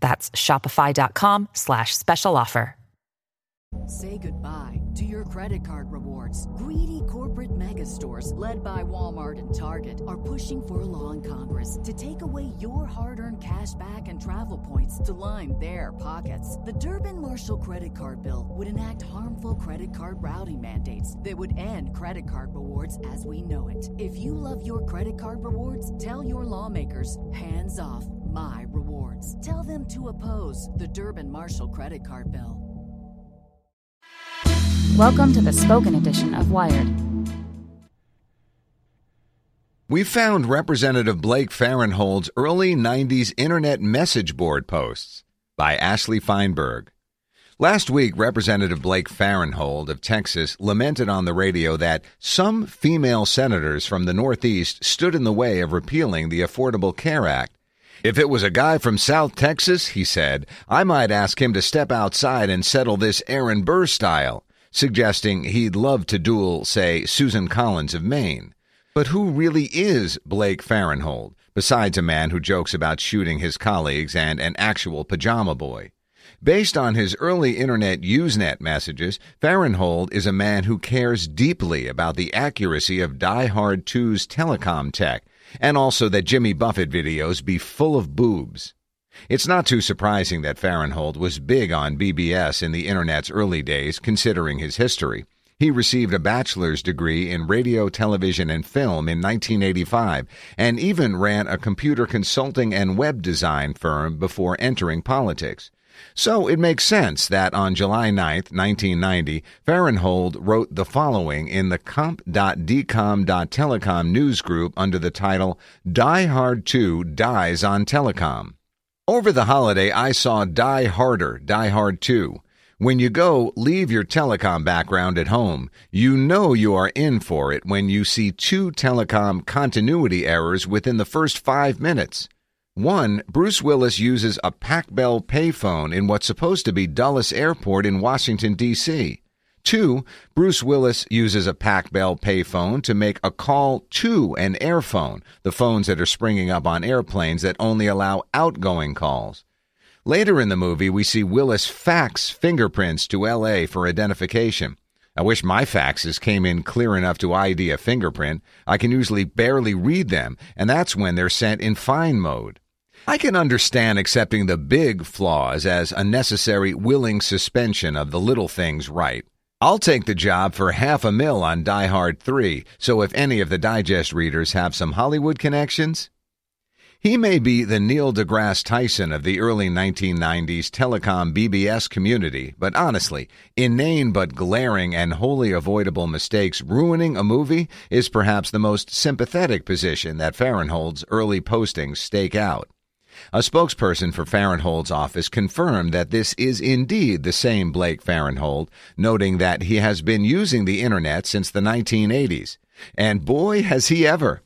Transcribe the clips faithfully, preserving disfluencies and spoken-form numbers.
That's shopify.com slash special offer. Say goodbye to your credit card rewards. Greedy corporate mega stores, led by Walmart and Target, are pushing for a law in Congress to take away your hard-earned cash back and travel points to line their pockets. The Durbin Marshall Credit Card Bill would enact harmful credit card routing mandates that would end credit card rewards as we know it. If you love your credit card rewards, tell your lawmakers, hands off my rewards. Tell them to oppose the Durbin Marshall Credit Card Bill. Welcome to the Spoken Edition of Wired. We found Representative Blake Farenthold's early nineties Internet message board posts by Ashley Feinberg. Last week, Representative Blake Farenthold of Texas lamented on the radio that some female senators from the Northeast stood in the way of repealing the Affordable Care Act. If it was a guy from South Texas, he said, I might ask him to step outside and settle this Aaron Burr style, suggesting he'd love to duel, say, Susan Collins of Maine. But who really is Blake Farenthold, besides a man who jokes about shooting his colleagues and an actual pajama boy? Based on his early Internet Usenet messages, Farenthold is a man who cares deeply about the accuracy of Die Hard two's telecom tech, and also that Jimmy Buffett videos be full of boobs. It's not too surprising that Farenthold was big on B B S in the Internet's early days, considering his history. He received a bachelor's degree in radio, television, and film in nineteen eighty-five, and even ran a computer consulting and web design firm before entering politics. So it makes sense that on July ninth, nineteen ninety, Farenthold wrote the following in the comp dot d com dot telecom newsgroup under the title, Die Hard two Dies on Telecom. Over the holiday, I saw Die Harder, Die Hard two. When you go, leave your telecom background at home. You know you are in for it when you see two telecom continuity errors within the first five minutes. One, Bruce Willis uses a PacBell payphone in what's supposed to be Dulles Airport in Washington, D C Two, Bruce Willis uses a PacBell payphone to make a call to an airphone, the phones that are springing up on airplanes that only allow outgoing calls. Later in the movie, we see Willis fax fingerprints to L A for identification. I wish my faxes came in clear enough to I D a fingerprint. I can usually barely read them, and that's when they're sent in fine mode. I can understand accepting the big flaws as a necessary willing suspension of the little things right. I'll take the job for half a mil on Die Hard three, so if any of the Digest readers have some Hollywood connections. He may be the Neil deGrasse Tyson of the early nineteen nineties telecom B B S community, but honestly, inane but glaring and wholly avoidable mistakes ruining a movie is perhaps the most sympathetic position that Farenthold's early postings stake out. A spokesperson for Farenthold's office confirmed that this is indeed the same Blake Farenthold, noting that he has been using the Internet since the nineteen eighties. And boy, has he ever!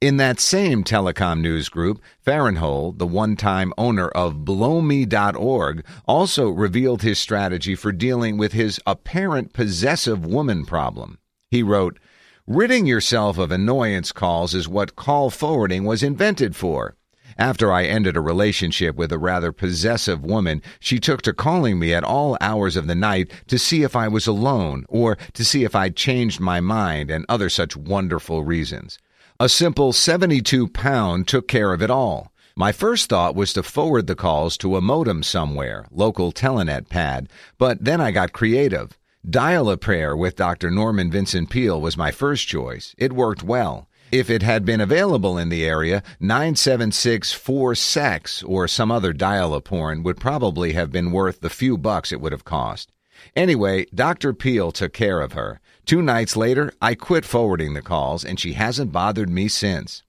In that same telecom news group, Farenthold, the one-time owner of blow me dot org, also revealed his strategy for dealing with his apparent possessive woman problem. He wrote, "Ridding yourself of annoyance calls is what call forwarding was invented for. After I ended a relationship with a rather possessive woman, she took to calling me at all hours of the night to see if I was alone or to see if I'd changed my mind and other such wonderful reasons. A simple seventy-two pound took care of it all. My first thought was to forward the calls to a modem somewhere, local Telenet pad, but then I got creative. Dial a Prayer with Doctor Norman Vincent Peale was my first choice. It worked well. If it had been available in the area, nine seven six four sex or some other dial-a-porn would probably have been worth the few bucks it would have cost. Anyway, Doctor Peale took care of her. Two nights later, I quit forwarding the calls, and she hasn't bothered me since."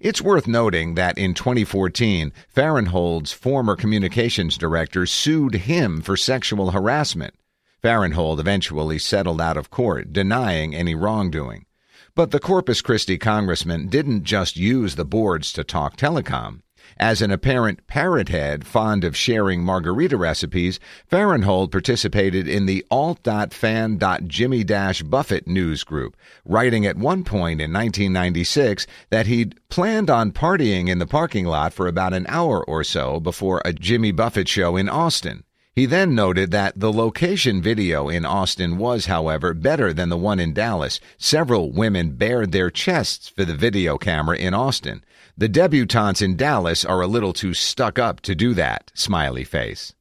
It's worth noting that in twenty fourteen, Farenthold's former communications director sued him for sexual harassment. Farenthold eventually settled out of court, denying any wrongdoing. But the Corpus Christi congressman didn't just use the boards to talk telecom. As an apparent parrot head fond of sharing margarita recipes, Farenthold participated in the alt dot fan dot jimmy dash buffett news group, writing at one point in nineteen ninety-six that he'd planned on partying in the parking lot for about an hour or so before a Jimmy Buffett show in Austin. He then noted that the location video in Austin was, however, better than the one in Dallas. Several women bared their chests for the video camera in Austin. The debutantes in Dallas are a little too stuck up to do that, smiley face.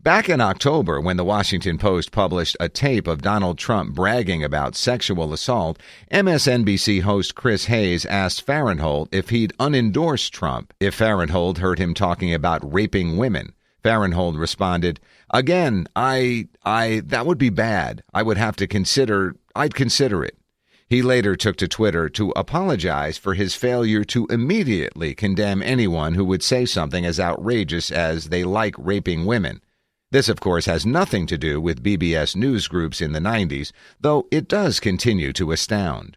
Back in October, when the Washington Post published a tape of Donald Trump bragging about sexual assault, M S N B C host Chris Hayes asked Farenthold if he'd unendorsed Trump if Farenthold heard him talking about raping women. Farenthold responded, "Again, I, I, that would be bad. I would have to consider, I'd consider it." He later took to Twitter to apologize for his failure to immediately condemn anyone who would say something as outrageous as they like raping women. This, of course, has nothing to do with B B S news groups in the nineties, though it does continue to astound.